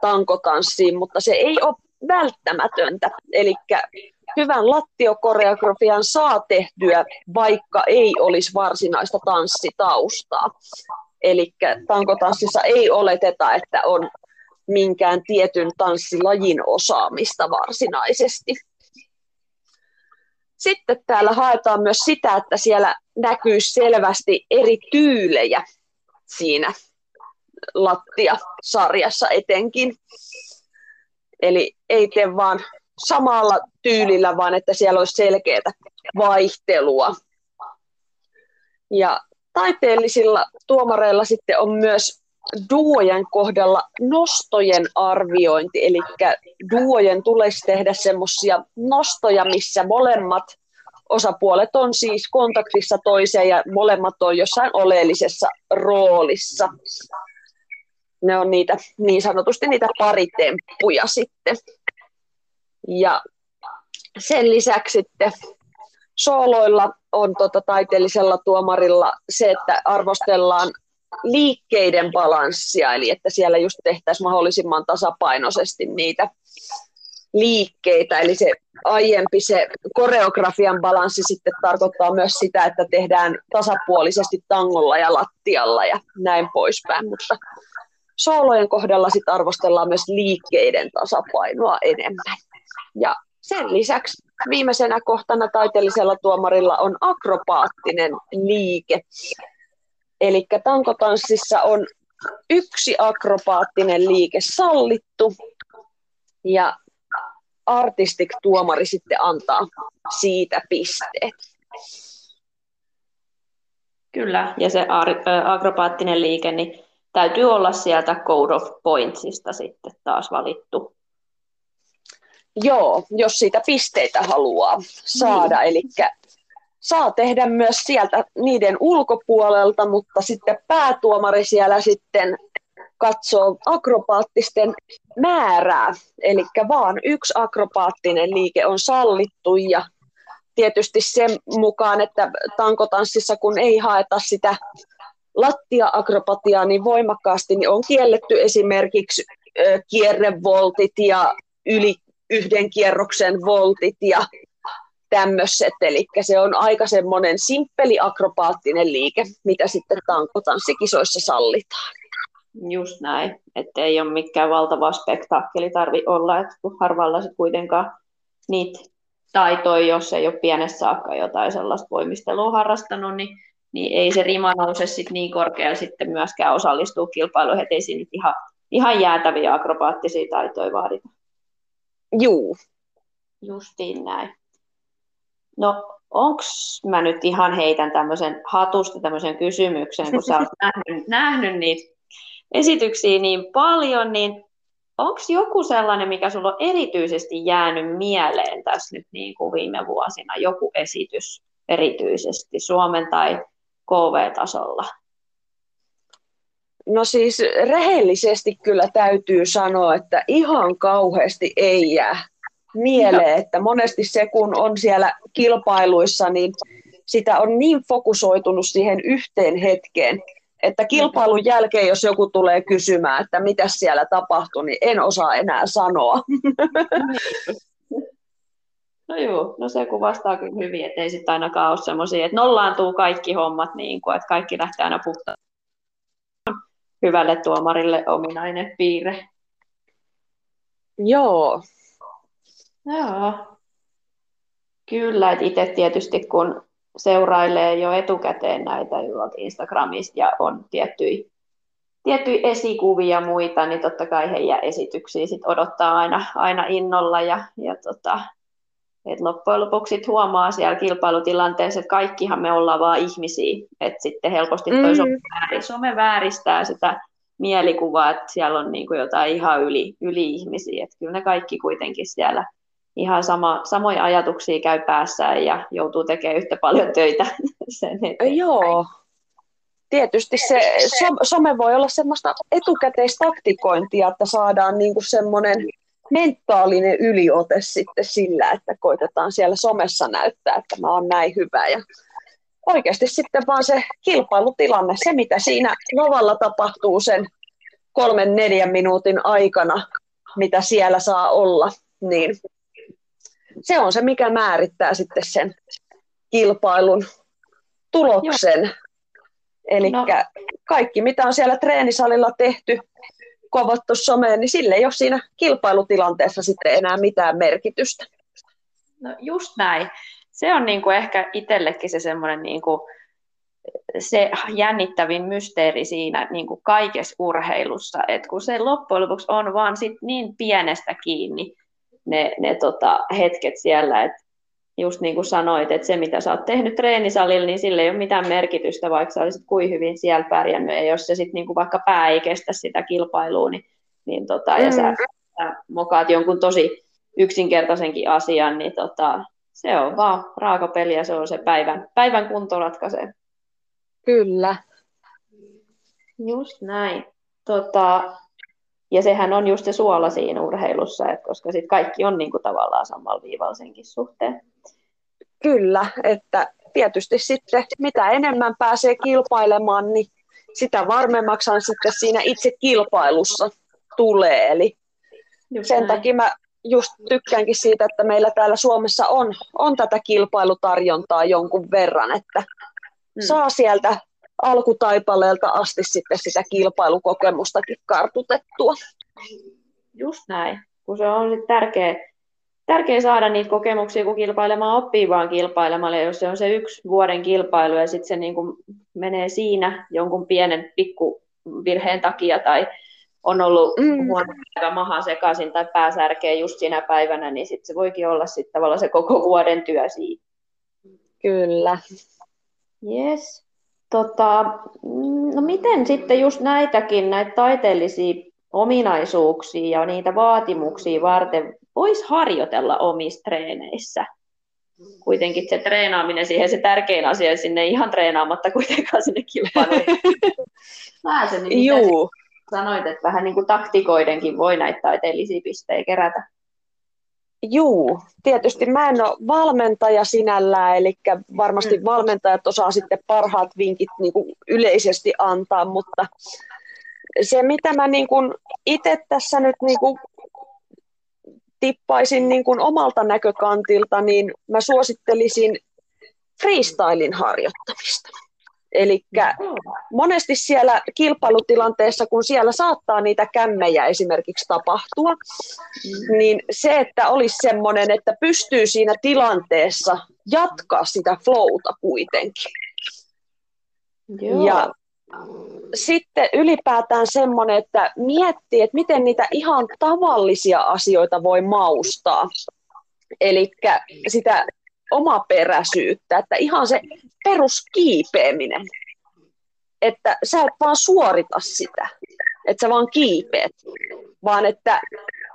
tankotanssiin, mutta se ei ole välttämätöntä. Eli hyvän lattiokoreografian saa tehtyä, vaikka ei olisi varsinaista tanssitaustaa. Eli tankotanssissa ei oleteta, että on minkään tietyn tanssilajin osaamista varsinaisesti. Sitten täällä haetaan myös sitä, että siellä näkyy selvästi eri tyylejä siinä lattiasarjassa etenkin. Eli ei tee vaan samalla tyylillä, vaan että siellä olisi selkeää vaihtelua. Ja taiteellisilla tuomareilla sitten on myös duojen kohdalla nostojen arviointi. Eli duojen tulisi tehdä semmoisia nostoja, missä molemmat osapuolet on siis kontaktissa toiseen ja molemmat on jossain oleellisessa roolissa. Ne on niitä, niin sanotusti niitä paritemppuja sitten. Ja sen lisäksi sitten sooloilla on taiteellisella tuomarilla se, että arvostellaan liikkeiden balanssia, eli että siellä just tehtäisiin mahdollisimman tasapainoisesti niitä liikkeitä, eli se aiempi se koreografian balanssi sitten tarkoittaa myös sitä, että tehdään tasapuolisesti tangolla ja lattialla ja näin poispäin, mutta soolojen kohdalla sitten arvostellaan myös liikkeiden tasapainoa enemmän. Ja sen lisäksi viimeisenä kohtana taiteellisella tuomarilla on akrobaattinen liike. Eli tankotanssissa on yksi akrobaattinen liike sallittu ja artistic tuomari sitten antaa siitä pisteet. Kyllä, ja se akrobaattinen liike niin täytyy olla sieltä Code of Pointsista sitten taas valittu. Joo, jos siitä pisteitä haluaa saada, Eli saa tehdä myös sieltä niiden ulkopuolelta, mutta sitten päätuomari siellä sitten katsoo akrobaattisten määrää, eli vaan yksi akrobaattinen liike on sallittu ja tietysti sen mukaan, että tankotanssissa kun ei haeta sitä lattia-akrobatiaa niin voimakkaasti, niin on kielletty esimerkiksi kierrevoltit ja yhden kierroksen voltit ja tämmöiset, eli se on aika semmoinen simppeli akrobaattinen liike, mitä sitten tankotanssikisoissa sallitaan. Just näin, ettei ole mikään valtava spektaakkeli tarvi olla, että kun harvalla sitten kuitenkaan niitä taitoja, jos ei ole pienessä saakka jotain sellaista voimistelua harrastanut, niin ei se rima nouse sitten niin korkealla sitten myöskään osallistuu kilpailuihin, ettei siinä ihan jäätäviä akrobaattisia taitoja vaadita. Juu. Justiin näin. No, onks mä nyt ihan heitän tämmöisen hatusta tämmöisen kysymyksen, kun sä oot nähnyt niitä esityksiä niin paljon, niin onks joku sellainen, mikä sulla on erityisesti jäänyt mieleen tässä nyt niin kuin viime vuosina, joku esitys erityisesti Suomen tai KV-tasolla? No siis rehellisesti kyllä täytyy sanoa, että ihan kauheasti ei jää mieleen, että monesti se kun on siellä kilpailuissa, niin sitä on niin fokusoitunut siihen yhteen hetkeen, että kilpailun jälkeen, jos joku tulee kysymään, että mitä siellä tapahtui, niin en osaa enää sanoa. No joo, no se kuvastaa kyllä hyvin, ettei sitten ainakaan ole semmoisia, että nollaantuu kaikki hommat, niin kuin, että kaikki lähtee aina puhtaan. Hyvälle tuomarille ominainen piirre. Joo. Joo. Kyllä, että itse tietysti kun seurailee jo etukäteen näitä Instagramista ja on tiettyjä esikuvia ja muita, niin totta kai heidän esityksiä sit odottaa aina innolla ja et loppujen lopuksi huomaa siellä kilpailutilanteessa, että kaikkihan me ollaan vaan ihmisiä. Et sitten helposti toi some vääristää sitä mielikuvaa, että siellä on niinku jotain ihan yli ihmisiä. Et kyllä ne kaikki kuitenkin siellä ihan samoja ajatuksia käy päässään ja joutuu tekemään yhtä paljon töitä sen eteen. Joo. Tietysti se some voi olla semmoista etukäteistaktikointia, että saadaan niinku semmoinen mentaalinen yliote sitten sillä, että koitetaan siellä somessa näyttää, että mä oon näin hyvä. Ja oikeasti sitten vaan se kilpailutilanne, se mitä siinä lavalla tapahtuu sen 3-4 minuutin aikana, mitä siellä saa olla, niin se on se, mikä määrittää sitten sen kilpailun tuloksen. Eli kaikki, mitä on siellä treenisalilla tehty, kovattu someen, niin sille ei ole siinä kilpailutilanteessa sitten enää mitään merkitystä. No just näin. Se on niinku ehkä itsellekin se semmoinen niinku, se jännittävin mysteeri siinä niinku kaikessa urheilussa, että kun se loppujen lopuksi on vaan sit niin pienestä kiinni ne hetket siellä, että just niin kuin sanoit, että se mitä sä oot tehnyt treenisalilla, niin sille ei ole mitään merkitystä, vaikka sä olisit kuin hyvin siellä pärjännyt, ja jos se sitten niin kuin vaikka pää ei kestä sitä kilpailua, niin ja sä mokaat jonkun tosi yksinkertaisenkin asian, niin se on vaan raaka peli ja se on se päivän kunto ratkaisee. Kyllä. Just näin. Ja sehän on just se suola siinä urheilussa, että koska sit kaikki on niinku tavallaan samalla viivalla senkin suhteen. Kyllä, että tietysti sitten mitä enemmän pääsee kilpailemaan, niin sitä varmemmaksan sitten siinä itse kilpailussa tulee. Eli just sen näin takia mä just tykkäänkin siitä, että meillä täällä Suomessa on tätä kilpailutarjontaa jonkun verran, että saa sieltä alkutaipaleelta asti sitten sitä kilpailukokemustakin kartutettua. Just näin, kun se on sitten tärkeä saada niitä kokemuksia, kun kilpailemaan oppii vaan kilpailemalla. Ja jos se on se yksi vuoden kilpailu ja sitten se niin kuin menee siinä jonkun pienen pikkuvirheen takia tai on ollut huono päivä maha sekaisin tai pääsärkeä just sinä päivänä, niin sitten se voikin olla sitten tavallaan se koko vuoden työ siitä. Kyllä. Yes. No miten sitten just näitä taiteellisia ominaisuuksia ja niitä vaatimuksia varten voisi harjoitella omissa treeneissä? Kuitenkin se treenaaminen siihen se tärkein asia, sinne ihan treenaamatta kuitenkaan sinne kilpailuun. Pääsen, niin juu. Sanoit, että vähän niin kuin taktikoidenkin voi näitä taiteellisia pistejä kerätä. Juu, tietysti mä en ole valmentaja sinällään, eli varmasti valmentajat osaa sitten parhaat vinkit niin kuin yleisesti antaa, mutta se mitä mä niin kuin itse tässä nyt niin kuin tippaisin niin kuin omalta näkökantilta, niin mä suosittelisin freestylin harjoittamista. Eli monesti siellä kilpailutilanteessa, kun siellä saattaa niitä kämmejä esimerkiksi tapahtua, niin se, että olisi semmoinen, että pystyy siinä tilanteessa jatkaa sitä flowta kuitenkin. Joo. Ja sitten ylipäätään semmoinen, että miettii, että miten niitä ihan tavallisia asioita voi maustaa. Eli sitä omaperäisyyttä, että ihan se peruskiipeäminen, että sä et vaan suorita sitä, että sä vaan kiipeät, vaan että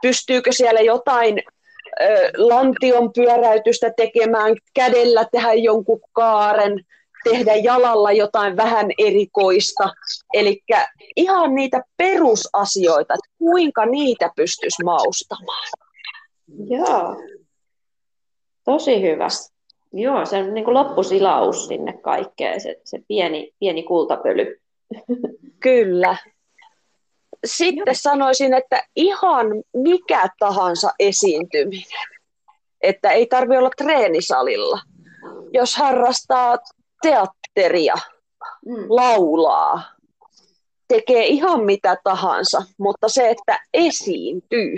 pystyykö siellä jotain lantion pyöräytystä tekemään, kädellä tehdä jonkun kaaren, tehdä jalalla jotain vähän erikoista, eli ihan niitä perusasioita, että kuinka niitä pystyisi maustamaan. Joo. Tosi hyvä. Joo, se on niin kuin loppusilaus sinne kaikkeen, se pieni kultapöly. Kyllä. Sitten sanoisin, että ihan mikä tahansa esiintyminen. Että ei tarvitse olla treenisalilla. Jos harrastaa teatteria, laulaa, tekee ihan mitä tahansa, mutta se, että esiintyy.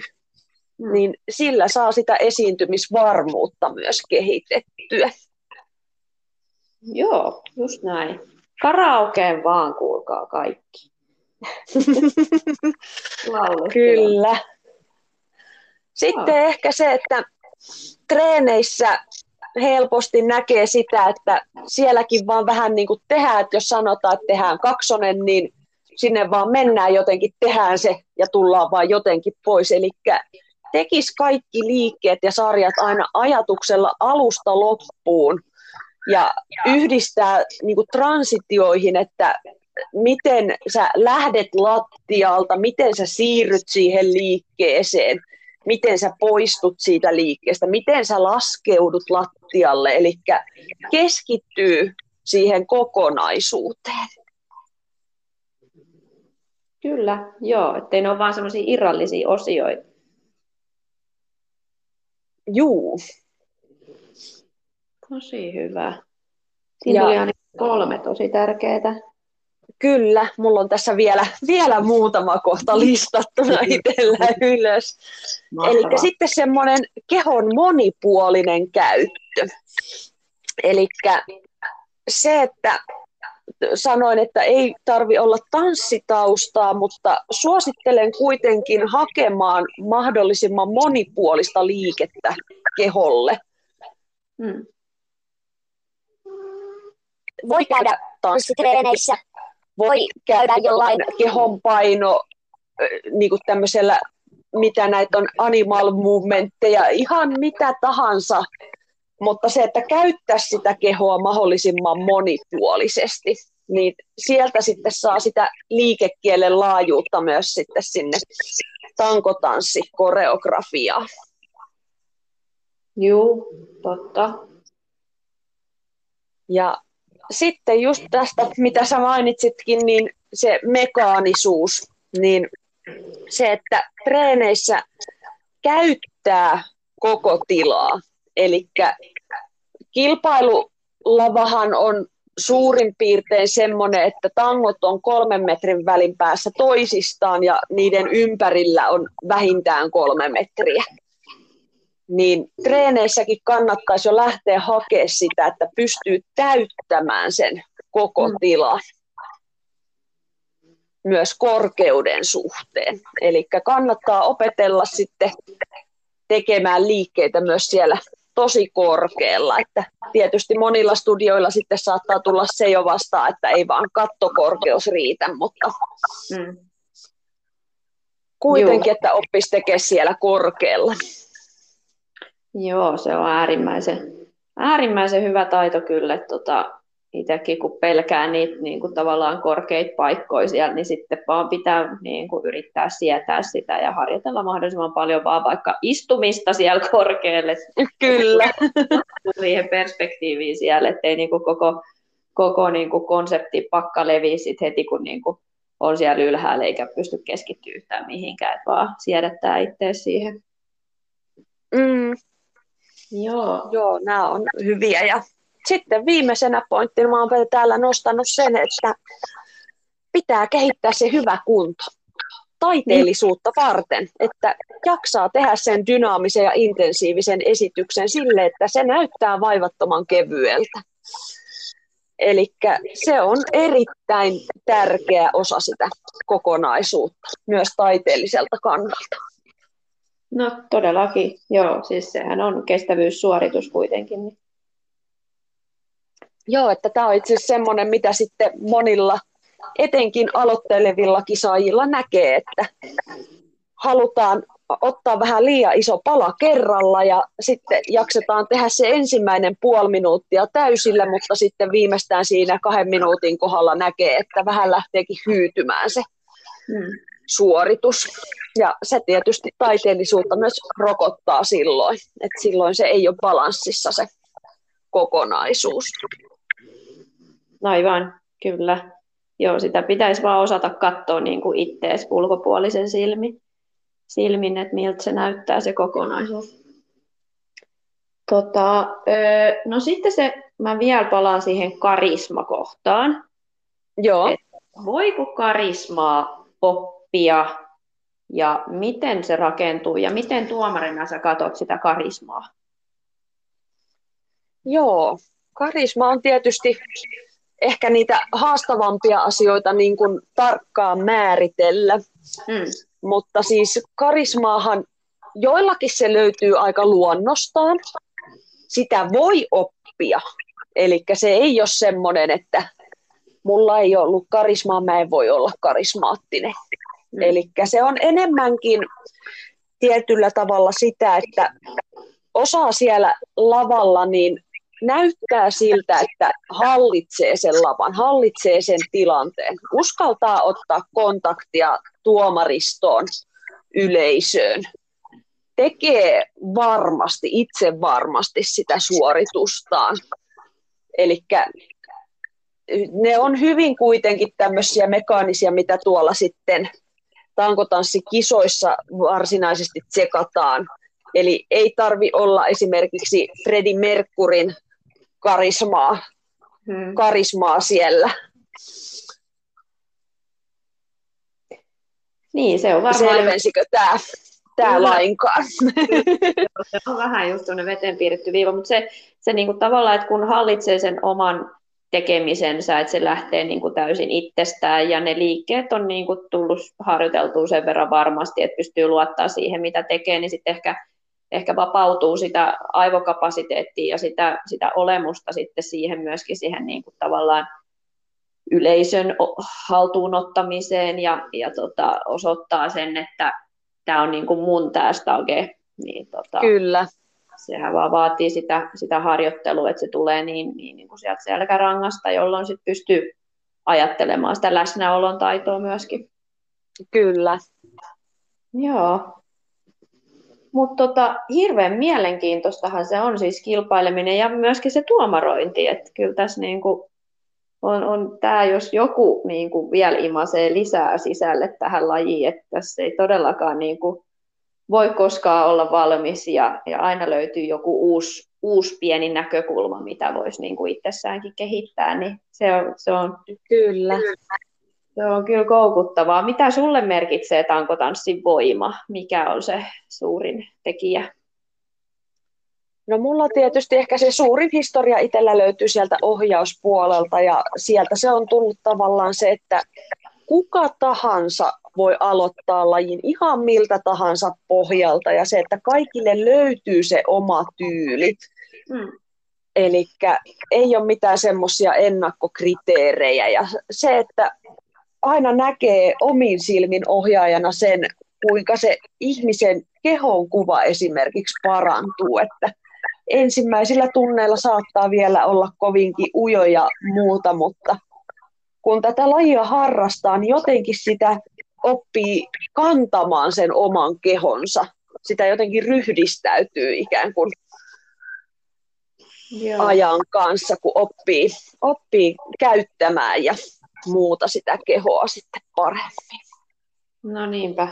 Niin sillä saa sitä esiintymisvarmuutta myös kehitettyä. Joo, just näin. Karaokeen vaan, kuulkaa kaikki. Kyllä. Sitten ehkä se, että treeneissä helposti näkee sitä, että sielläkin vaan vähän niin kuin tehdään, että jos sanotaan, että tehdään 2, niin sinne vaan mennään jotenkin, tehdään se ja tullaan vaan jotenkin pois. Eli tekisi kaikki liikkeet ja sarjat aina ajatuksella alusta loppuun ja yhdistää niin kuin transitioihin, että miten sä lähdet lattialta, miten sä siirryt siihen liikkeeseen, miten sä poistut siitä liikkeestä, miten sä laskeudut lattialle, eli keskittyy siihen kokonaisuuteen. Kyllä, joo, ettei ne ole vaan sellaisia irrallisia osioita. Juu. Tosi hyvä. Siinä oli ainakin 3 tosi tärkeää. Kyllä, mulla on tässä vielä muutama kohta listattuna itsellä ylös. Eli sitten semmoinen kehon monipuolinen käyttö. Eli se, että sanoin, että ei tarvitse olla tanssitaustaa, mutta suosittelen kuitenkin hakemaan mahdollisimman monipuolista liikettä keholle. Voi käydä tanssitreeneissä, voi käydä jollain kehonpaino, niin kuin tämmöisellä, mitä näitä on animal movementteja, ihan mitä tahansa Mutta se, että käyttäisi sitä kehoa mahdollisimman monipuolisesti, niin sieltä sitten saa sitä liikekielen laajuutta myös sitten sinne tankotanssikoreografiaan. Juu, totta. Ja sitten just tästä, mitä sä mainitsitkin, niin se mekaanisuus, niin se, että treeneissä käyttää koko tilaa. Eli kilpailulavahan on suurin piirtein semmoinen, että tangot on 3 metrin välin päässä toisistaan ja niiden ympärillä on vähintään 3 metriä. Niin treeneissäkin kannattaisi jo lähteä hakemaan sitä, että pystyy täyttämään sen koko tilan myös korkeuden suhteen. Eli kannattaa opetella sitten tekemään liikkeitä myös siellä tosi korkealla. Että tietysti monilla studioilla sitten saattaa tulla se jo vastaan, että ei vaan kattokorkeus riitä, mutta kuitenkin, että oppisi tekemään siellä korkealla. Joo, se on äärimmäisen hyvä taito kyllä. Itsekin kun pelkää niitä niin kuin tavallaan korkeita paikkoja siellä, niin sitten vaan pitää niin kuin yrittää sietää sitä ja harjoitella mahdollisimman paljon vaan vaikka istumista siellä korkealle. Kyllä. Siihen perspektiiviin siellä, ettei niin kuin koko niin kuin konsepti pakka levii sit heti, kun niin kuin on siellä ylhäällä eikä pysty keskittymään mihinkään, että vaan siedättää itseä siihen. Mm. Joo, nämä on hyviä. Ja sitten viimeisenä pointtina mä olen täällä nostanut sen, että pitää kehittää se hyvä kunto taiteellisuutta varten, että jaksaa tehdä sen dynaamisen ja intensiivisen esityksen sille, että se näyttää vaivattoman kevyeltä. Eli se on erittäin tärkeä osa sitä kokonaisuutta myös taiteelliselta kannalta. No todellakin, joo, siis sehän on kestävyyssuoritus kuitenkin. Joo, että tämä on itse asiassa semmoinen, mitä sitten monilla, etenkin aloittelevilla kisaajilla näkee, että halutaan ottaa vähän liian iso pala kerralla ja sitten jaksetaan tehdä se ensimmäinen puoli minuuttia täysillä, mutta sitten viimeistään siinä 2 minuutin kohdalla näkee, että vähän lähteekin hyytymään se suoritus. Ja se tietysti taiteellisuutta myös rokottaa silloin, että silloin se ei ole balanssissa se kokonaisuus. Aivan, kyllä. Joo, sitä pitäisi vaan osata katsoa niin kuin ittees ulkopuolisen silmin, että miltä se näyttää se kokonaisuus. No sitten mä vielä palaan siihen karismakohtaan. Joo. Et voiko karismaa oppia ja miten se rakentuu ja miten tuomarina sä katot sitä karismaa? Joo, karisma on tietysti ehkä niitä haastavampia asioita niin kuin tarkkaan määritellä, mutta siis karismaahan joillakin se löytyy aika luonnostaan, sitä voi oppia, eli se ei ole semmoinen, että mulla ei ollut karismaa, mä en voi olla karismaattinen, eli se on enemmänkin tietyllä tavalla sitä, että osaa siellä lavalla niin näyttää siltä, että hallitsee sen lavan, hallitsee sen tilanteen, uskaltaa ottaa kontaktia tuomaristoon, yleisöön, tekee varmasti, itse varmasti sitä suoritustaan. Eli ne on hyvin kuitenkin tämmöisiä mekaanisia, mitä tuolla sitten tankotanssikisoissa varsinaisesti tsekataan. Eli ei tarvi olla esimerkiksi Freddie Mercuryn karismaa siellä. Niin, se on varmaan... Selvensikö tämä lainkaan? Se on vähän just tuonne veteen piirretty viiva, mutta se niinku tavallaan, että kun hallitsee sen oman tekemisensä, että se lähtee niinku täysin itsestään ja ne liikkeet on niinku tullut harjoiteltua sen verran varmasti, että pystyy luottaa siihen, mitä tekee, niin sitten ehkä vapautuu sitä aivokapasiteettia ja sitä olemusta sitten siihen myöskin siihen niin kuin tavallaan yleisön haltuunottamiseen ja osoittaa sen, että tämä on niin kuin mun tää stage. Niin, kyllä. sehän vaan vaatii sitä harjoittelua, että se tulee niin kuin sieltä selkärangasta, jolloin sit pystyy ajattelemaan sitä läsnäolon taitoa myöskin. Kyllä. Joo. Mutta hirveän mielenkiintoistahan se on siis kilpaileminen ja myöskin se tuomarointi, että kyllä tässä niinku on tämä, jos joku niinku vielä imasee lisää sisälle tähän lajiin, että tässä ei todellakaan niinku voi koskaan olla valmis ja aina löytyy joku uusi pieni näkökulma, mitä voisi niinku itsessäänkin kehittää, niin se on kyllä. Se on kyllä koukuttavaa. Mitä sulle merkitsee tankotanssin voima? Mikä on se suurin tekijä? No mulla tietysti ehkä se suurin historia itsellä löytyy sieltä ohjauspuolelta ja sieltä se on tullut tavallaan se, että kuka tahansa voi aloittaa lajin ihan miltä tahansa pohjalta ja se, että kaikille löytyy se oma tyyli. Hmm. Eli ei ole mitään semmoisia ennakkokriteerejä ja se, että aina näkee omin silmin ohjaajana sen, kuinka se ihmisen kehonkuva esimerkiksi parantuu, että ensimmäisillä tunneilla saattaa vielä olla kovinkin ujo ja muuta, mutta kun tätä lajia harrastaa, niin jotenkin sitä oppii kantamaan sen oman kehonsa, sitä jotenkin ryhdistäytyy ikään kuin ajan kanssa, kun oppii käyttämään ja muuta sitä kehoa sitten paremmin. No niinpä.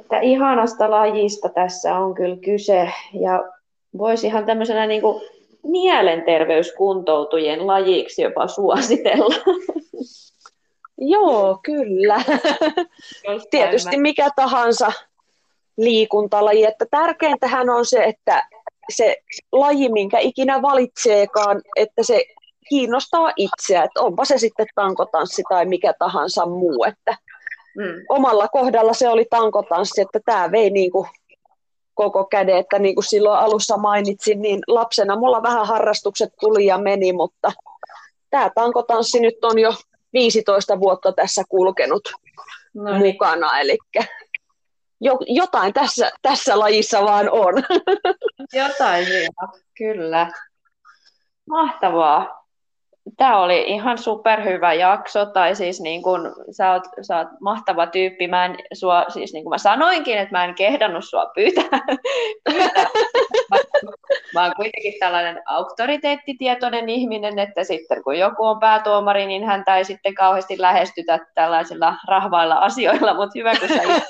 Että ihanasta lajista tässä on kyllä kyse. Ja voisi ihan tämmöisenä niin kuin mielenterveyskuntoutujien lajiksi jopa suositella. Joo, kyllä. Tietysti mikä tahansa liikuntalaji. Että tärkeintähän on se, että se laji, minkä ikinä valitseekaan, että se kiinnostaa itseä, että onpa se sitten tankotanssi tai mikä tahansa muu. Että omalla kohdalla se oli tankotanssi, että tämä vei niin kuin koko käden, että niin kuin silloin alussa mainitsin, niin lapsena mulla vähän harrastukset tuli ja meni, mutta tämä tankotanssi nyt on jo 15 vuotta tässä kulkenut mukana, eli jotain tässä lajissa vaan on. Jotain, kyllä. Mahtavaa. Tämä oli ihan superhyvä jakso, tai siis niin kun, sä oot mahtava tyyppi. Mä en sua, siis niin kuin mä sanoinkin, että mä en kehdannut sua pyytää. Mä oon kuitenkin tällainen auktoriteettitietoinen ihminen, että sitten kun joku on päätuomari, niin häntä ei sitten kauheasti lähestytä tällaisilla rahvailla asioilla, mutta hyvä, kun sä itse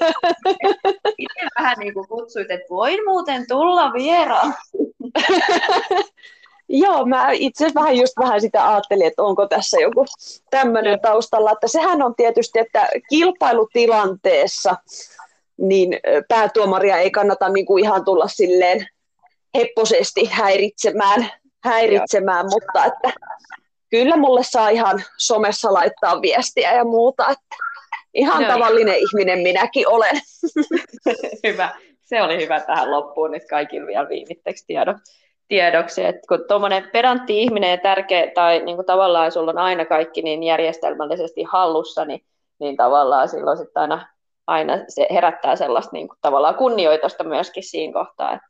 vähän niin kuin kutsuit, että voin muuten tulla vieraaksi. Joo, mä itse vähän sitä ajattelin, että onko tässä joku tämmöinen taustalla, että sehän on tietysti, että kilpailutilanteessa niin päätuomaria ei kannata niin kuin ihan tulla silleen hepposesti häiritsemään, mutta että kyllä mulle saa ihan somessa laittaa viestiä ja muuta, että ihan tavallinen ihminen minäkin olen. Hyvä, se oli hyvä tähän loppuun nyt kaikille vielä viimitteksi tiedoksi, että kun tuommoinen pedantti ihminen ja tärkeä, tai niin kuin tavallaan sulla on aina kaikki niin järjestelmällisesti hallussa, niin tavallaan silloin sitten aina se herättää sellaista niin kuin tavallaan kunnioitusta myöskin siinä kohtaa, että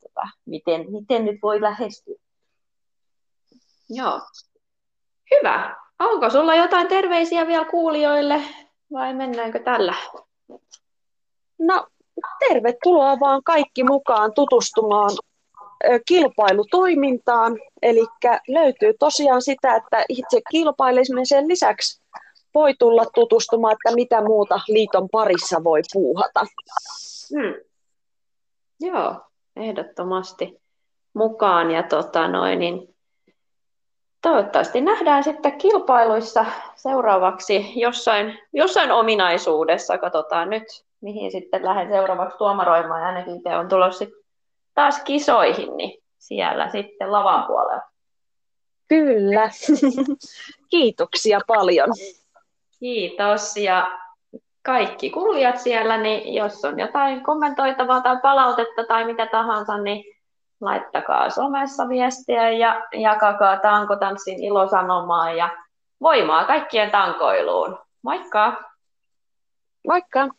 miten nyt voi lähestyä. Joo. Hyvä. Onko sulla jotain terveisiä vielä kuulijoille, vai mennäänkö tällä? No, tervetuloa vaan kaikki mukaan tutustumaan kilpailutoimintaan, eli löytyy tosiaan sitä, että itse kilpailemisen lisäksi voi tulla tutustumaan, että mitä muuta liiton parissa voi puuhata. Joo, ehdottomasti mukaan ja niin toivottavasti nähdään sitten kilpailuissa seuraavaksi jossain ominaisuudessa, katsotaan nyt mihin sitten lähden seuraavaksi tuomaroimaan, ainakin te on tulossa taas kisoihin, niin siellä sitten lavan puolella. Kyllä. Kiitoksia paljon. Kiitos. Ja kaikki kuulijat siellä, niin jos on jotain kommentoitavaa tai palautetta tai mitä tahansa, niin laittakaa somessa viestiä ja jakakaa tankotanssin ilosanomaa ja voimaa kaikkien tankoiluun. Moikka! Moikka!